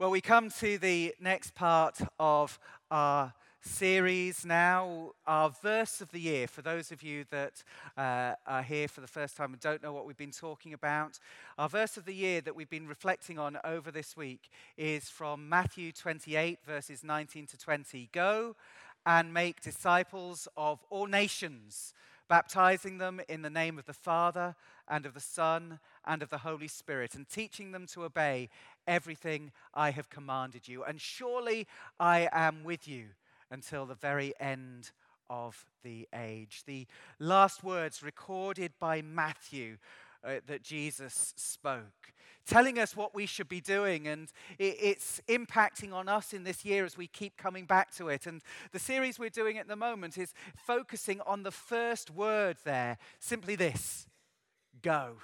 Well, we come to the next part of our series now, our verse of the year. For those of you that are here for the first time and don't know what we've been talking about, our verse of the year that we've been reflecting on over this week is from Matthew 28, verses 19 to 20. Go and make disciples of all nations, baptizing them in the name of the Father and of the Son and of the Holy Spirit, and teaching them to obey everything I have commanded you. And surely I am with you until the very end of the age. The last words recorded by Matthew that Jesus spoke, telling us what we should be doing, and it's impacting on us in this year as we keep coming back to it. And the series we're doing at the moment is focusing on the first word there, simply this: go.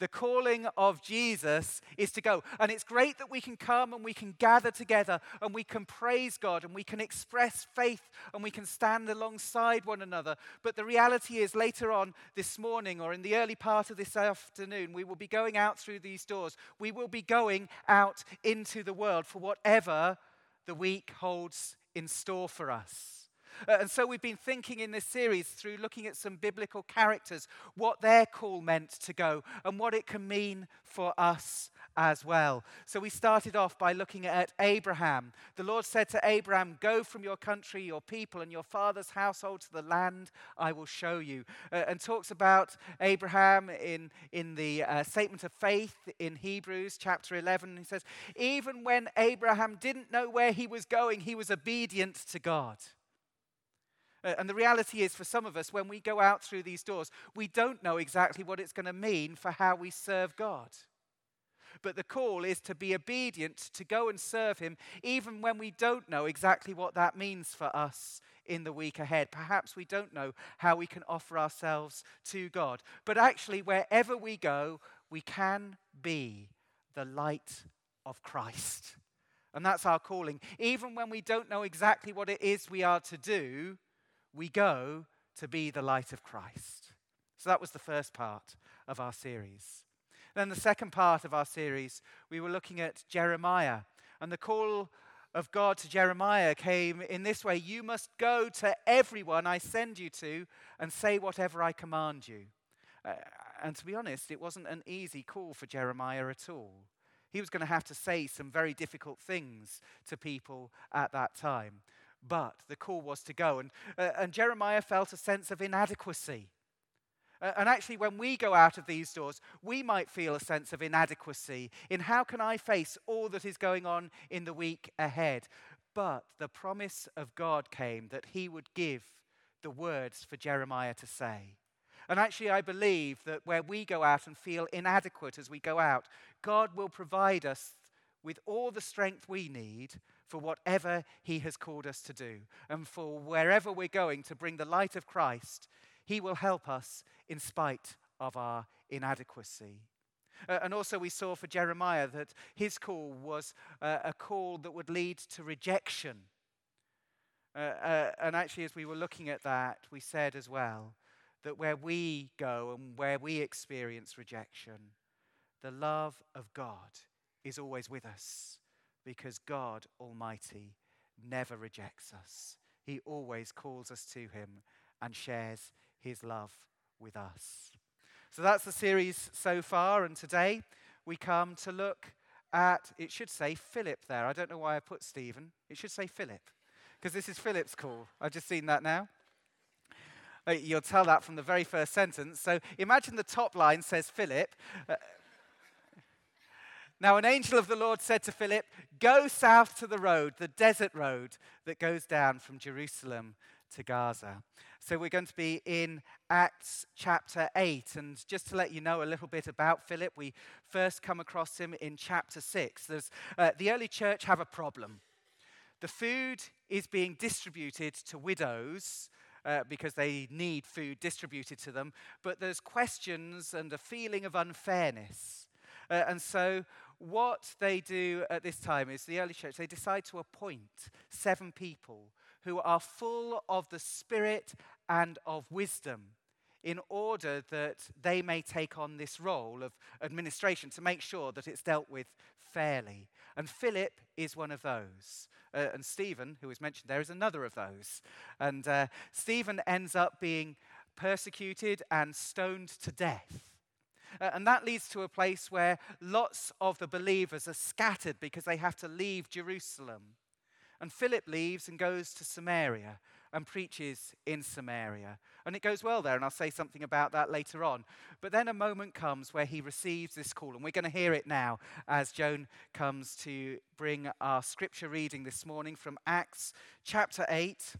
The calling of Jesus is to go. And it's great that we can come and we can gather together and we can praise God and we can express faith and we can stand alongside one another. But the reality is, later on this morning or in the early part of this afternoon, we will be going out through these doors. We will be going out into the world for whatever the week holds in store for us. And so we've been thinking in this series through looking at some biblical characters, what their call meant to go and what it can mean for us as well. So we started off by looking at Abraham. The Lord said to Abraham, go from your country, your people, and your father's household to the land I will show you. And talks about Abraham in the statement of faith in Hebrews chapter 11. He says, even when Abraham didn't know where he was going, he was obedient to God. And the reality is, for some of us, when we go out through these doors, we don't know exactly what it's going to mean for how we serve God. But the call is to be obedient, to go and serve him, even when we don't know exactly what that means for us in the week ahead. Perhaps we don't know how we can offer ourselves to God. But actually, wherever we go, we can be the light of Christ. And that's our calling. Even when we don't know exactly what it is we are to do, we go to be the light of Christ. So that was the first part of our series. Then the second part of our series, we were looking at Jeremiah. And the call of God to Jeremiah came in this way: you must go to everyone I send you to and say whatever I command you. And to be honest, it wasn't an easy call for Jeremiah at all. He was going to have to say some very difficult things to people at that time. But the call was to go. And Jeremiah felt a sense of inadequacy. And actually, when we go out of these doors, we might feel a sense of inadequacy in how can I face all that is going on in the week ahead. But the promise of God came that he would give the words for Jeremiah to say. And actually, I believe that where we go out and feel inadequate as we go out, God will provide us with all the strength we need for whatever he has called us to do. And for wherever we're going to bring the light of Christ, he will help us in spite of our inadequacy. And also we saw for Jeremiah that his call was a call that would lead to rejection. And actually, as we were looking at that, we said as well that where we go and where we experience rejection, the love of God is always with us, because God Almighty never rejects us. He always calls us to him and shares his love with us. So that's the series so far, and today we come to look at, it should say Philip there. I don't know why I put Stephen. It should say Philip, because this is Philip's call. I've just seen that now. You'll tell that from the very first sentence. So imagine the top line says Philip. Now an angel of the Lord said to Philip, go south to the road, the desert road that goes down from Jerusalem to Gaza. So we're going to be in Acts chapter 8. And just to let you know a little bit about Philip, we first come across him in chapter 6. The early church have a problem. The food is being distributed to widows because they need food distributed to them. But there's questions and a feeling of unfairness. And so what they do at this time is the early church, they decide to appoint 7 people who are full of the Spirit and of wisdom in order that they may take on this role of administration to make sure that it's dealt with fairly. And Philip is one of those. And Stephen, who was mentioned there, is another of those. And Stephen ends up being persecuted and stoned to death. And that leads to a place where lots of the believers are scattered because they have to leave Jerusalem. And Philip leaves and goes to Samaria and preaches in Samaria. And it goes well there, and I'll say something about that later on. But then a moment comes where he receives this call, and we're going to hear it now as Joan comes to bring our scripture reading this morning from Acts chapter 8.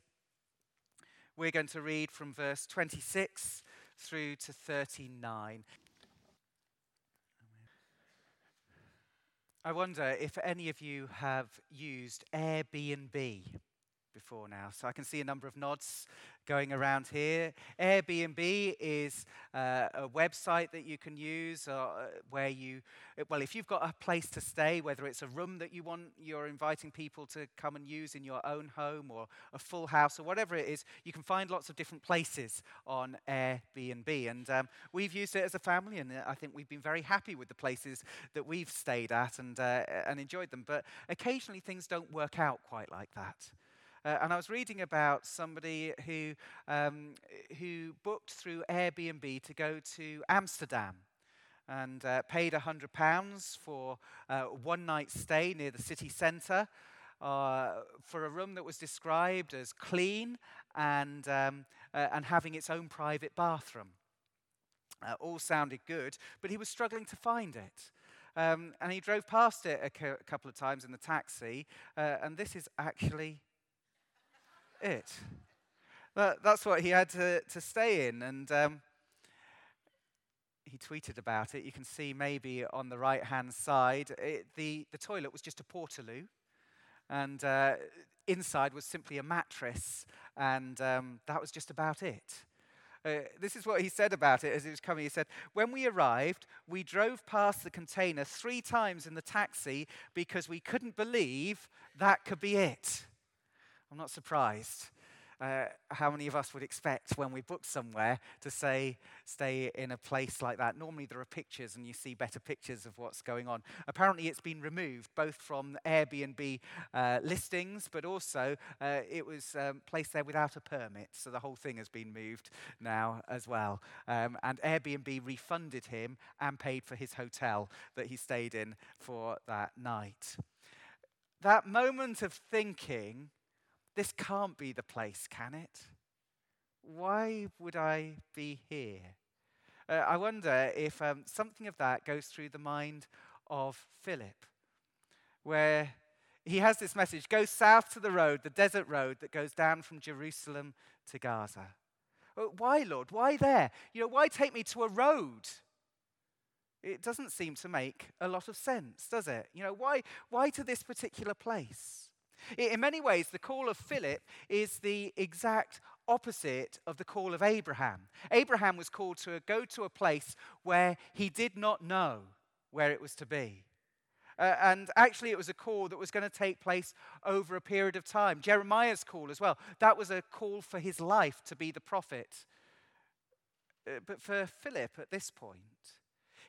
We're going to read from verse 26 through to 39. I wonder if any of you have used Airbnb before now. So I can see a number of nods going around here. Airbnb is a website that you can use where you, well, if you've got a place to stay, whether it's a room that you want, you're inviting people to come and use in your own home or a full house or whatever it is, you can find lots of different places on Airbnb. And we've used it as a family, and I think we've been very happy with the places that we've stayed at and enjoyed them. But occasionally things don't work out quite like that. And I was reading about somebody who booked through Airbnb to go to Amsterdam and paid £100 for a one-night stay near the city centre for a room that was described as clean and having its own private bathroom. All sounded good, but he was struggling to find it. And he drove past it a couple of times in the taxi, and this is actually it. That's what he had to stay in, and he tweeted about it. You can see maybe on the right-hand side, the toilet was just a portaloo, and inside was simply a mattress, and that was just about it. This is what he said about it as he was coming. He said, "When we arrived, we drove past the container 3 times in the taxi because we couldn't believe that could be it." I'm not surprised. How many of us would expect when we book somewhere to say, stay in a place like that? Normally there are pictures and you see better pictures of what's going on. Apparently it's been removed both from Airbnb listings, but also it was placed there without a permit. So the whole thing has been moved now as well. And Airbnb refunded him and paid for his hotel that he stayed in for that night. That moment of thinking, this can't be the place, can it? Why would I be here? I wonder if something of that goes through the mind of Philip, where he has this message, go south to the road, the desert road that goes down from Jerusalem to Gaza. Why, Lord? Why there? You know, why take me to a road? It doesn't seem to make a lot of sense, does it? You know, why to this particular place? In many ways, the call of Philip is the exact opposite of the call of Abraham. Abraham was called to go to a place where he did not know where it was to be. And actually, it was a call that was going to take place over a period of time. Jeremiah's call as well. That was a call for his life to be the prophet. But for Philip at this point,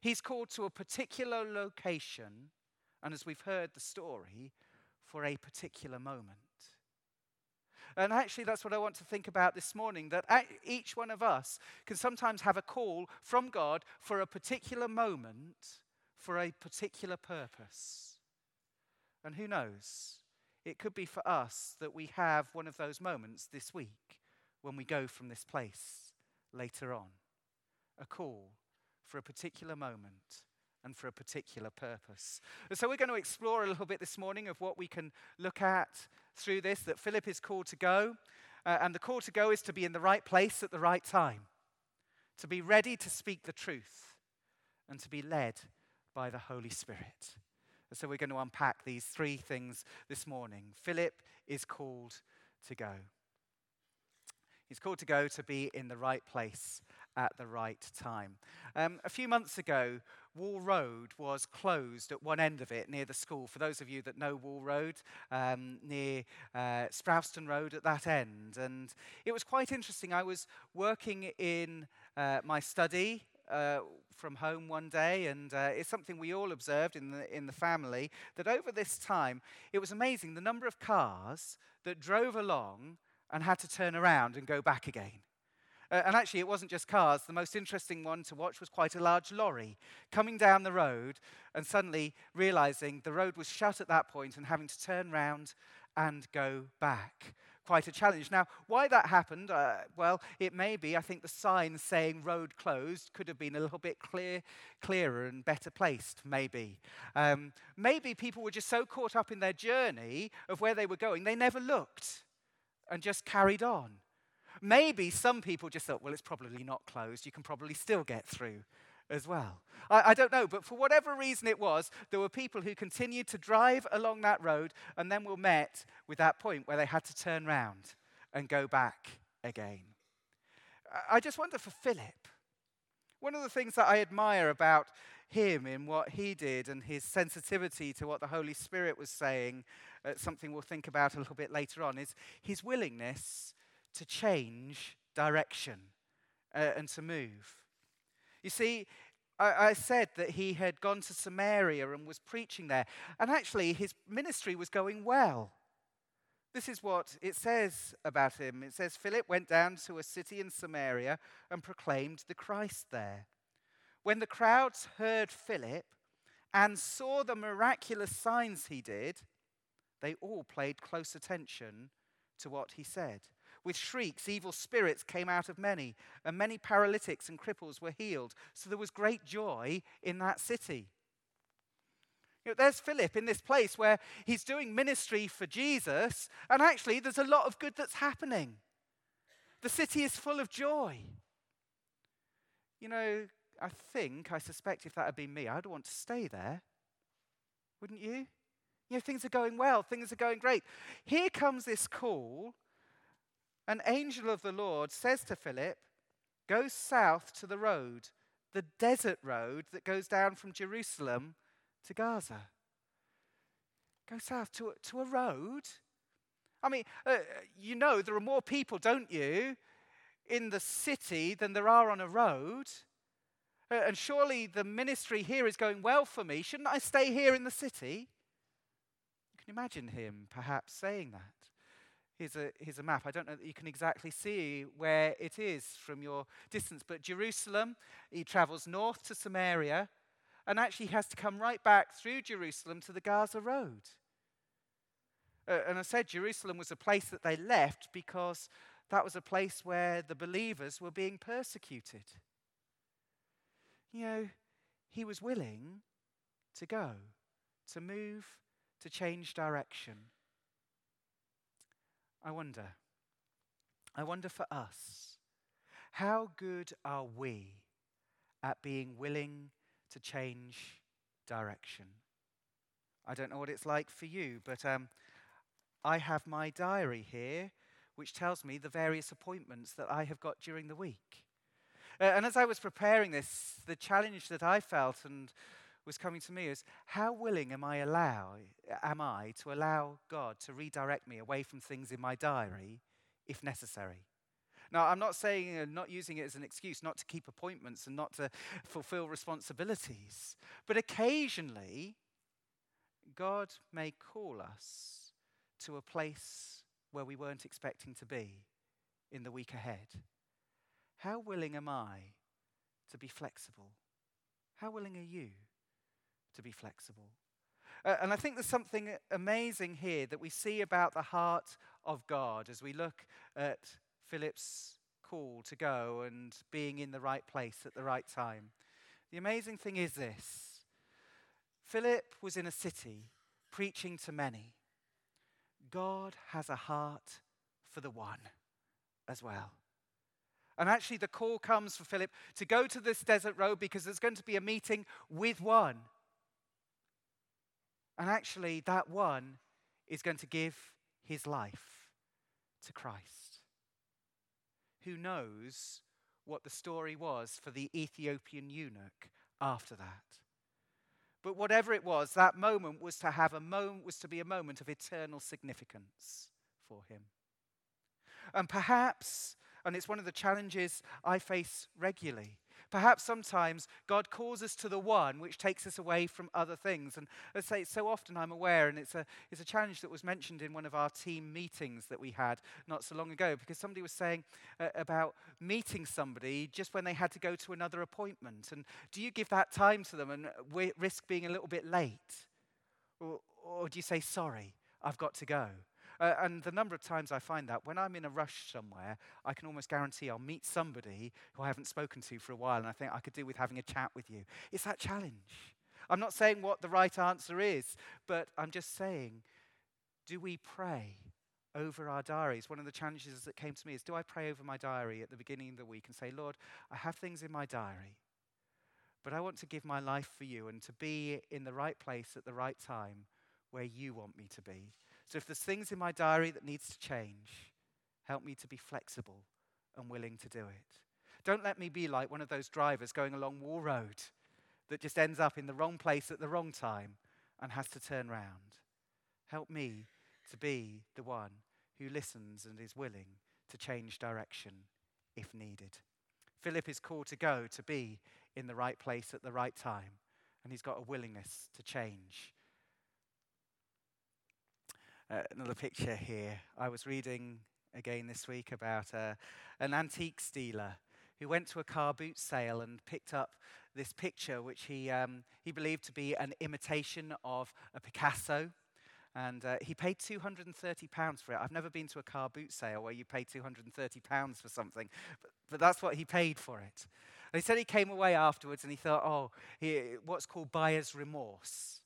he's called to a particular location, and as we've heard the story, for a particular moment. And actually, that's what I want to think about this morning, that each one of us can sometimes have a call from God for a particular moment, for a particular purpose. And who knows? It could be for us that we have one of those moments this week when we go from this place later on. A call for a particular moment and for a particular purpose. And so we're going to explore a little bit this morning of what we can look at through this, that Philip is called to go, and the call to go is to be in the right place at the right time, to be ready to speak the truth, and to be led by the Holy Spirit. And so we're going to unpack these 3 things this morning. Philip is called to go. He's called to go to be in the right place at the right time. A few months ago, Wall Road was closed at one end of it near the school. For those of you that know Wall Road, near Sproulston Road at that end. And it was quite interesting. I was working in my study from home one day, and it's something we all observed in the family, that over this time, it was amazing the number of cars that drove along and had to turn around and go back again. And actually, it wasn't just cars. The most interesting one to watch was quite a large lorry coming down the road and suddenly realizing the road was shut at that point and having to turn round and go back. Quite a challenge. Now, why that happened, well, it may be, I think the sign saying road closed could have been a little bit clearer and better placed, maybe. Maybe people were just so caught up in their journey of where they were going, they never looked and just carried on. Maybe some people just thought, well, it's probably not closed. You can probably still get through as well. I don't know, but for whatever reason it was, there were people who continued to drive along that road and then were met with that point where they had to turn round and go back again. I just wonder for Philip, one of the things that I admire about him in what he did and his sensitivity to what the Holy Spirit was saying, something we'll think about a little bit later on, is his willingness to change direction and to move. You see, I said that he had gone to Samaria and was preaching there. And actually, his ministry was going well. This is what it says about him. It says, Philip went down to a city in Samaria and proclaimed the Christ there. When the crowds heard Philip and saw the miraculous signs he did, they all paid close attention to what he said. With shrieks, evil spirits came out of many, and many paralytics and cripples were healed. So there was great joy in that city. You know, there's Philip in this place where he's doing ministry for Jesus, and actually there's a lot of good that's happening. The city is full of joy. You know, I suspect if that had been me, I'd want to stay there. Wouldn't you? You know, things are going well, things are going great. Here comes this call. An angel of the Lord says to Philip, go south to the road, the desert road that goes down from Jerusalem to Gaza. Go south to a road? I mean, you know, there are more people, don't you, in the city than there are on a road. And surely the ministry here is going well for me. Shouldn't I stay here in the city? You can imagine him perhaps saying that. Here's a map. I don't know that you can exactly see where it is from your distance, but Jerusalem, he travels north to Samaria, and actually has to come right back through Jerusalem to the Gaza Road. And I said Jerusalem was a place that they left because that was a place where the believers were being persecuted. You know, he was willing to go, to move, to change direction. I wonder for us, how good are we at being willing to change direction? I don't know what it's like for you, but I have my diary here, which tells me the various appointments that I have got during the week. And as I was preparing this, the challenge that I felt and was coming to me is, how willing am I to allow God to redirect me away from things in my diary if necessary? Now, I'm not saying not using it as an excuse not to keep appointments and not to fulfill responsibilities, but occasionally God may call us to a place where we weren't expecting to be in the week ahead. How willing am I to be flexible? How willing are you to be flexible? And I think there's something amazing here that we see about the heart of God as we look at Philip's call to go and being in the right place at the right time. The amazing thing is this. Philip was in a city preaching to many. God has a heart for the one as well. And actually the call comes for Philip to go to this desert road because there's going to be a meeting with one. And actually, that one is going to give his life to Christ. Who knows what the story was for the Ethiopian eunuch after that? But whatever it was, that moment was to be a moment of eternal significance for him. And perhaps, and it's one of the challenges I face regularly, Perhaps sometimes God calls us to the one which takes us away from other things. And let's say, so often I'm aware, and it's a challenge that was mentioned in one of our team meetings that we had not so long ago, because somebody was saying about meeting somebody just when they had to go to another appointment. And do you give that time to them and risk being a little bit late? Or do you say, sorry, I've got to go? And the number of times I find that when I'm in a rush somewhere, I can almost guarantee I'll meet somebody who I haven't spoken to for a while, and I think I could do with having a chat with you. It's that challenge. I'm not saying what the right answer is, but I'm just saying, do we pray over our diaries? One of the challenges that came to me is, do I pray over my diary at the beginning of the week and say, Lord, I have things in my diary, but I want to give my life for you and to be in the right place at the right time where you want me to be. So if there's things in my diary that needs to change, help me to be flexible and willing to do it. Don't let me be like one of those drivers going along Wall Road that just ends up in the wrong place at the wrong time and has to turn round. Help me to be the one who listens and is willing to change direction if needed. Philip is called to go to be in the right place at the right time, and he's got a willingness to change. Another picture here. I was reading again this week about an antiques dealer who went to a car boot sale and picked up this picture, which he believed to be an imitation of a Picasso. And he paid £230 for it. I've never been to a car boot sale where you pay £230 for something, but that's what he paid for it. And he said he came away afterwards and he thought, what's called buyer's remorse.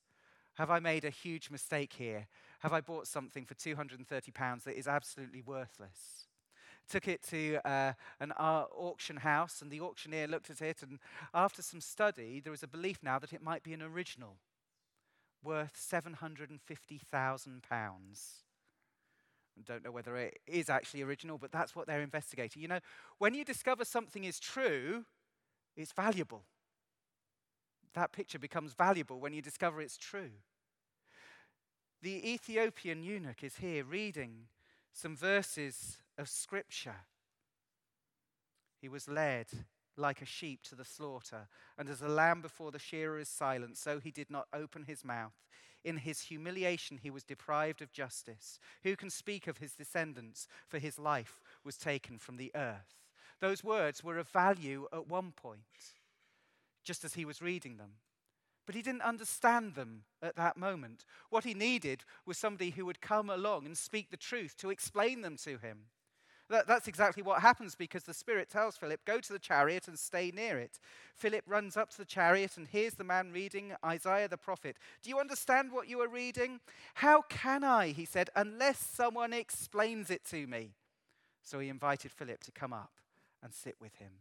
Have I made a huge mistake here? Have I bought something for £230 that is absolutely worthless? Took it to an art auction house, and the auctioneer looked at it, and after some study, there was a belief now that it might be an original, worth £750,000. I don't know whether it is actually original, but that's what they're investigating. You know, when you discover something is true, it's valuable. That picture becomes valuable when you discover it's true. The Ethiopian eunuch is here reading some verses of Scripture. He was led like a sheep to the slaughter, and as a lamb before the shearer is silent, so he did not open his mouth. In his humiliation he was deprived of justice. Who can speak of his descendants? For his life was taken from the earth. Those words were of value at one point, just as he was reading them. But he didn't understand them at that moment. What he needed was somebody who would come along and speak the truth to explain them to him. That's exactly what happens, because the Spirit tells Philip, go to the chariot and stay near it. Philip runs up to the chariot and hears the man reading Isaiah the prophet. Do you understand what you are reading? How can I, he said, unless someone explains it to me? So he invited Philip to come up and sit with him,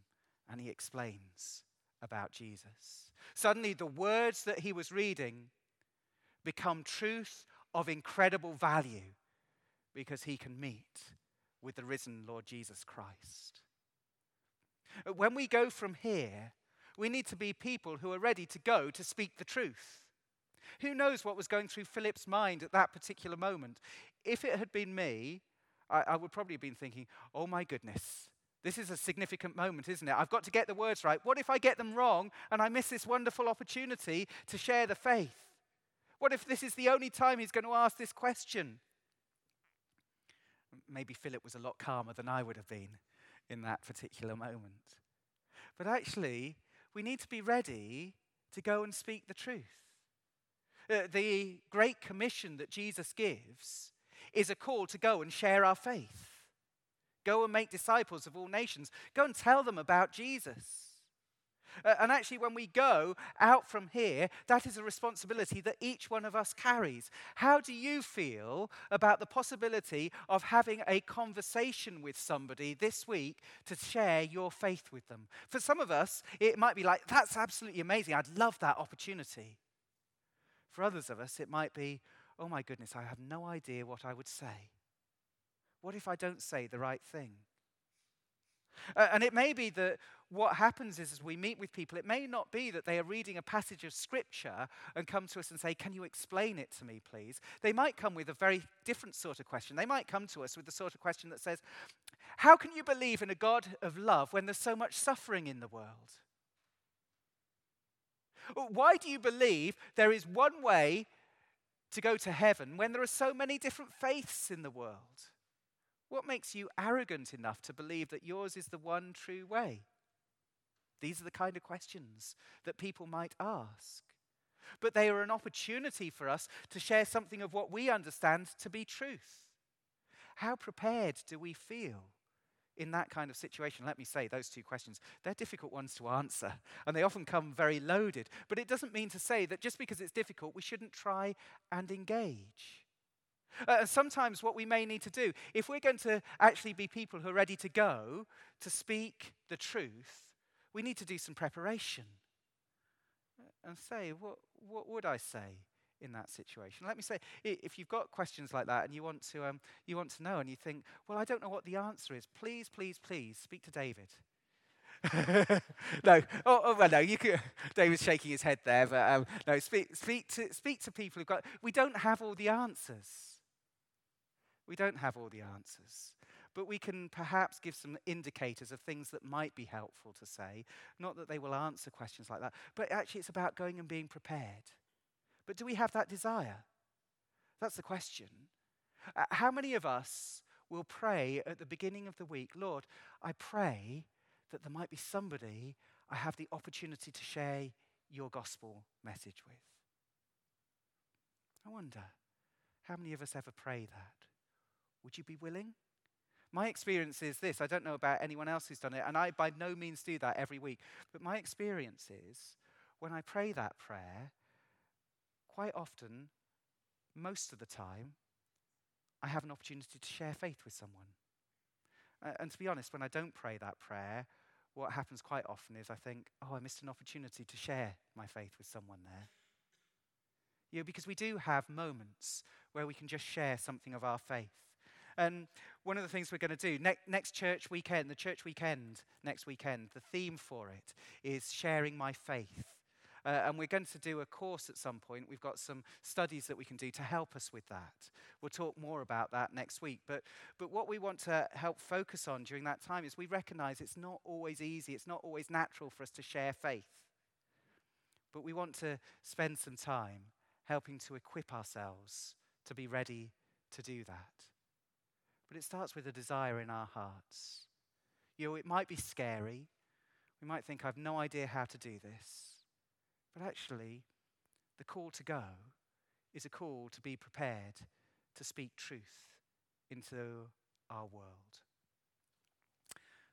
and he explains about Jesus. Suddenly the words that he was reading become truth of incredible value, because he can meet with the risen Lord Jesus Christ. When we go from here, we need to be people who are ready to go to speak the truth. Who knows what was going through Philip's mind at that particular moment? If it had been me, I would probably have been thinking, oh my goodness, this is a significant moment, isn't it? I've got to get the words right. What if I get them wrong and I miss this wonderful opportunity to share the faith? What if this is the only time he's going to ask this question? Maybe Philip was a lot calmer than I would have been in that particular moment. But actually, we need to be ready to go and speak the truth. The Great Commission that Jesus gives is a call to go and share our faith. Go and make disciples of all nations. Go and tell them about Jesus. And actually, when we go out from here, that is a responsibility that each one of us carries. How do you feel about the possibility of having a conversation with somebody this week to share your faith with them? For some of us, it might be like, that's absolutely amazing. I'd love that opportunity. For others of us, it might be, oh my goodness, I have no idea what I would say. What if I don't say the right thing? And it may be that what happens is as we meet with people, it may not be that they are reading a passage of Scripture and come to us and say, can you explain it to me, please? They might come with a very different sort of question. They might come to us with the sort of question that says, how can you believe in a God of love when there's so much suffering in the world? Why do you believe there is one way to go to heaven when there are so many different faiths in the world? What makes you arrogant enough to believe that yours is the one true way? These are the kind of questions that people might ask. But they are an opportunity for us to share something of what we understand to be truth. How prepared do we feel in that kind of situation? Let me say, those two questions, they're difficult ones to answer, and they often come very loaded. But it doesn't mean to say that just because it's difficult, we shouldn't try and engage. And sometimes what we may need to do, if we're going to actually be people who are ready to go to speak the truth, we need to do some preparation and say, what would I say in that situation? Let me say, if you've got questions like that and you want to know and you think, well, I don't know what the answer is, please speak to David. No, well, no, you can. David's shaking his head there, but no, speak to people who've got. We don't have all the answers. We don't have all the answers, but we can perhaps give some indicators of things that might be helpful to say. Not that they will answer questions like that, but actually it's about going and being prepared. But do we have that desire? That's the question. How many of us will pray at the beginning of the week, Lord, I pray that there might be somebody I have the opportunity to share your gospel message with? I wonder, how many of us ever pray that? Would you be willing? My experience is this. I don't know about anyone else who's done it, and I by no means do that every week. But my experience is when I pray that prayer, quite often, most of the time, I have an opportunity to share faith with someone. And to be honest, when I don't pray that prayer, what happens quite often is I think, oh, I missed an opportunity to share my faith with someone there. You know, because we do have moments where we can just share something of our faith. And one of the things we're going to do, next church weekend, the church weekend next weekend, the theme for it is sharing my faith. And we're going to do a course at some point. We've got some studies that we can do to help us with that. We'll talk more about that next week. But what we want to help focus on during that time is we recognize it's not always easy. It's not always natural for us to share faith. But we want to spend some time helping to equip ourselves to be ready to do that. But it starts with a desire in our hearts. You know, it might be scary. We might think, I've no idea how to do this. But actually, the call to go is a call to be prepared to speak truth into our world.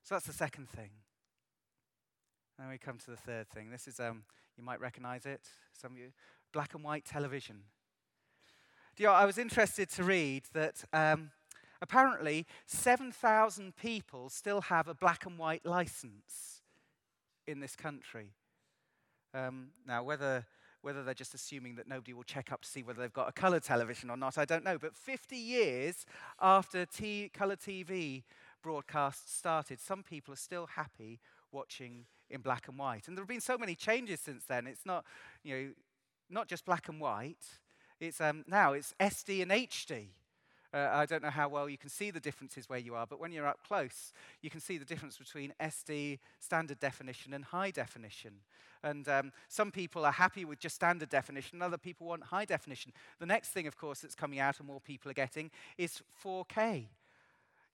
So that's the second thing. Now we come to the third thing. This is, you might recognize it, some of you, black and white television. You know, I was interested to read that apparently 7,000 people still have a black and white license in this country. Now, whether they're just assuming that nobody will check up to see whether they've got a colour television or not, I don't know. But 50 years after colour TV broadcasts started, some people are still happy watching in black and white. And there have been so many changes since then. It's not, you know, not just black and white. It's now it's SD and HD. I don't know how well you can see the differences where you are, but when you're up close, you can see the difference between SD, standard definition, and high definition. And some people are happy with just standard definition, and other people want high definition. The next thing, of course, that's coming out and more people are getting is 4K.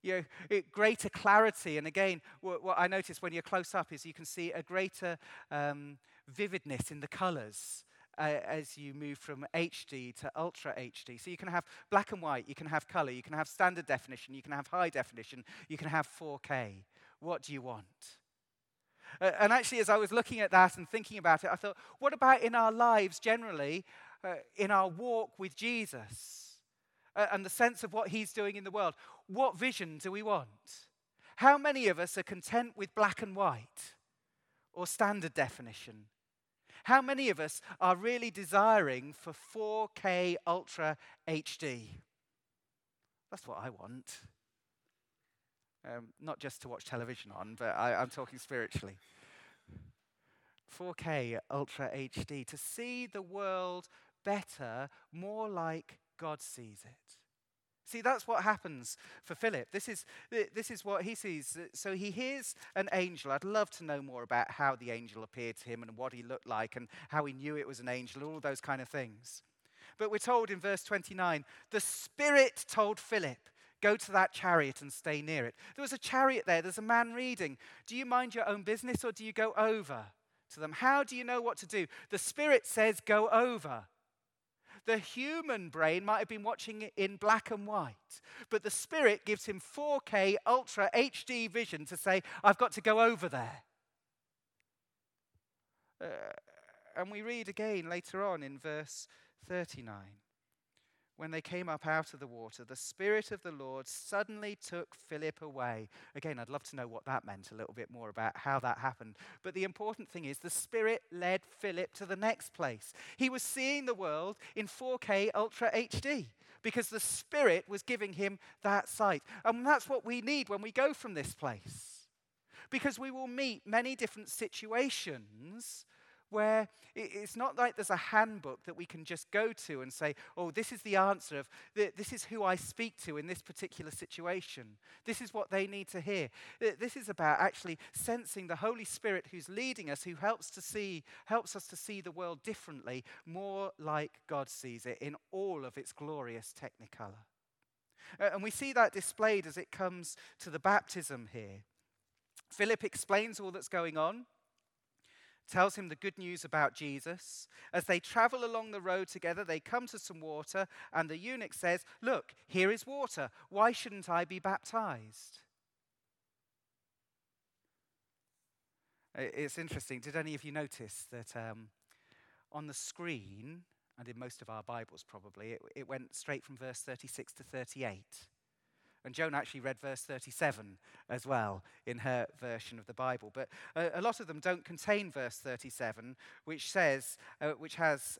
You know, greater clarity, and again, what I noticed when you're close up is you can see a greater vividness in the colours. As you move from HD to Ultra HD. So you can have black and white, you can have colour, you can have standard definition, you can have high definition, you can have 4K. What do you want? And actually, as I was looking at that and thinking about it, I thought, what about in our lives generally, in our walk with Jesus, and the sense of what he's doing in the world? What vision do we want? How many of us are content with black and white or standard definition? How many of us are really desiring for 4K Ultra HD? That's what I want. Not just to watch television on, but I'm talking spiritually. 4K Ultra HD, to see the world better, more like God sees it. See, that's what happens for Philip. This is what he sees. So he hears an angel. I'd love to know more about how the angel appeared to him and what he looked like and how he knew it was an angel, all those kind of things. But we're told in verse 29, the Spirit told Philip, go to that chariot and stay near it. There was a chariot there. There's a man reading. Do you mind your own business or do you go over to them? How do you know what to do? The Spirit says go over. The human brain might have been watching it in black and white, but the Spirit gives him 4K Ultra HD vision to say, I've got to go over there. And we read again later on in verse 39. When they came up out of the water, the Spirit of the Lord suddenly took Philip away. Again, I'd love to know what that meant, a little bit more about how that happened. But the important thing is the Spirit led Philip to the next place. He was seeing the world in 4K Ultra HD because the Spirit was giving him that sight. And that's what we need when we go from this place, because we will meet many different situations where it's not like there's a handbook that we can just go to and say, oh, this is the answer of, this is who I speak to in this particular situation. This is what they need to hear. This is about actually sensing the Holy Spirit who's leading us, who helps us to see the world differently, more like God sees it in all of its glorious technicolor. And we see that displayed as it comes to the baptism here. Philip explains all that's going on, tells him the good news about Jesus. As they travel along the road together, they come to some water, and the eunuch says, look, here is water. Why shouldn't I be baptized? It's interesting. Did any of you notice that on the screen, and in most of our Bibles probably, it went straight from verse 36 to 38? And Joan actually read verse 37 as well in her version of the Bible. But a lot of them don't contain verse 37, which says, which has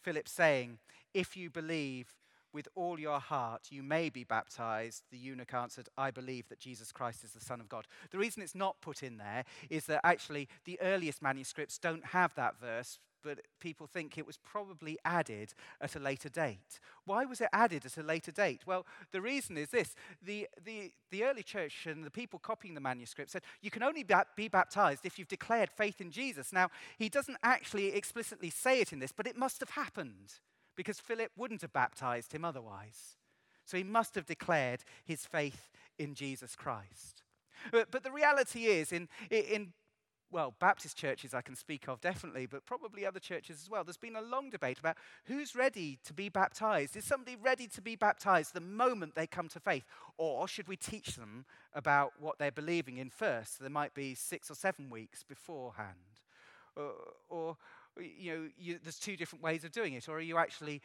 Philip saying, if you believe with all your heart, you may be baptized. The eunuch answered, I believe that Jesus Christ is the Son of God. The reason it's not put in there is that actually the earliest manuscripts don't have that verse, but people think it was probably added at a later date. Why was it added at a later date? Well, the reason is this. The early church and the people copying the manuscript said, you can only be baptized if you've declared faith in Jesus. Now, he doesn't actually explicitly say it in this, but it must have happened because Philip wouldn't have baptized him otherwise. So he must have declared his faith in Jesus Christ. But the reality is, well, Baptist churches I can speak of definitely, but probably other churches as well. There's been a long debate about who's ready to be baptized. Is somebody ready to be baptized the moment they come to faith? Or should we teach them about what they're believing in first? So there might be 6 or 7 weeks beforehand. There's two different ways of doing it. Or are you actually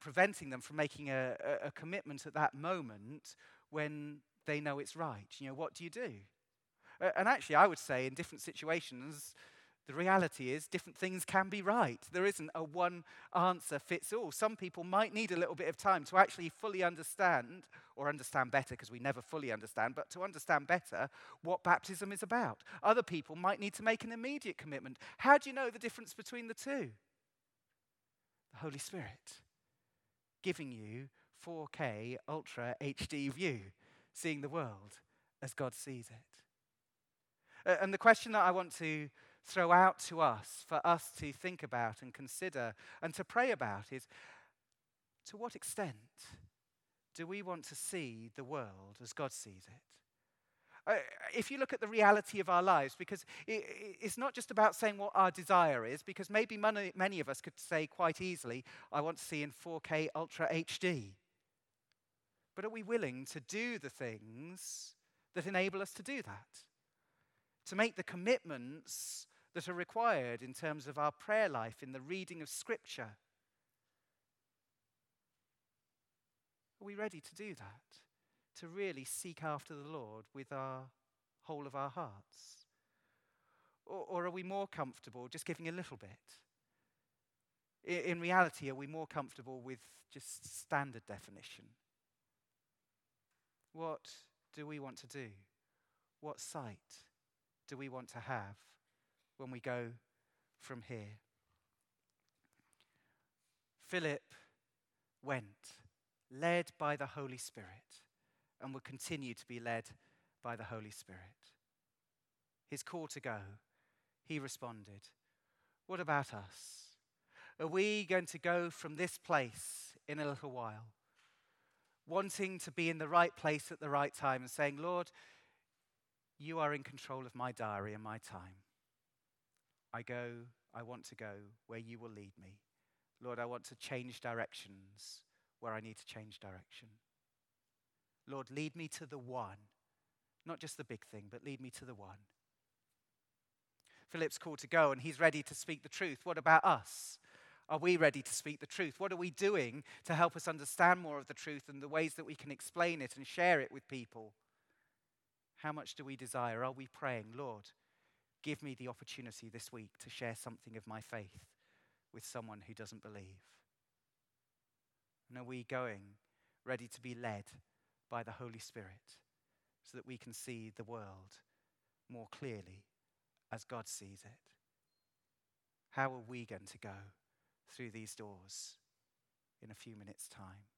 preventing them from making a commitment at that moment when they know it's right? You know, what do you do? And actually, I would say in different situations, the reality is different things can be right. There isn't a one answer fits all. Some people might need a little bit of time to actually fully understand, or understand better, because we never fully understand, but to understand better what baptism is about. Other people might need to make an immediate commitment. How do you know the difference between the two? The Holy Spirit giving you 4K Ultra HD view, seeing the world as God sees it. And the question that I want to throw out to us, for us to think about and consider and to pray about is, to what extent do we want to see the world as God sees it? If you look at the reality of our lives, because it's not just about saying what our desire is, because maybe many of us could say quite easily, I want to see in 4K Ultra HD. But are we willing to do the things that enable us to do that? To make the commitments that are required in terms of our prayer life, in the reading of Scripture? Are we ready to do that? To really seek after the Lord with our whole of our hearts? Or are we more comfortable just giving a little bit? In reality, are we more comfortable with just standard definition? What do we want to do? What sight do we want to have when we go from here? Philip went, led by the Holy Spirit and will continue to be led by the Holy Spirit. His call to go, he responded. What about us? Are we going to go from this place in a little while, wanting to be in the right place at the right time and saying, Lord, you are in control of my diary and my time. I want to go where you will lead me. Lord, I want to change directions where I need to change direction. Lord, lead me to the one, not just the big thing, but lead me to the one. Philip's called to go, and he's ready to speak the truth. What about us? Are we ready to speak the truth? What are we doing to help us understand more of the truth and the ways that we can explain it and share it with people? How much do we desire? Are we praying, Lord, give me the opportunity this week to share something of my faith with someone who doesn't believe? And are we going ready to be led by the Holy Spirit so that we can see the world more clearly as God sees it? How are we going to go through these doors in a few minutes' time?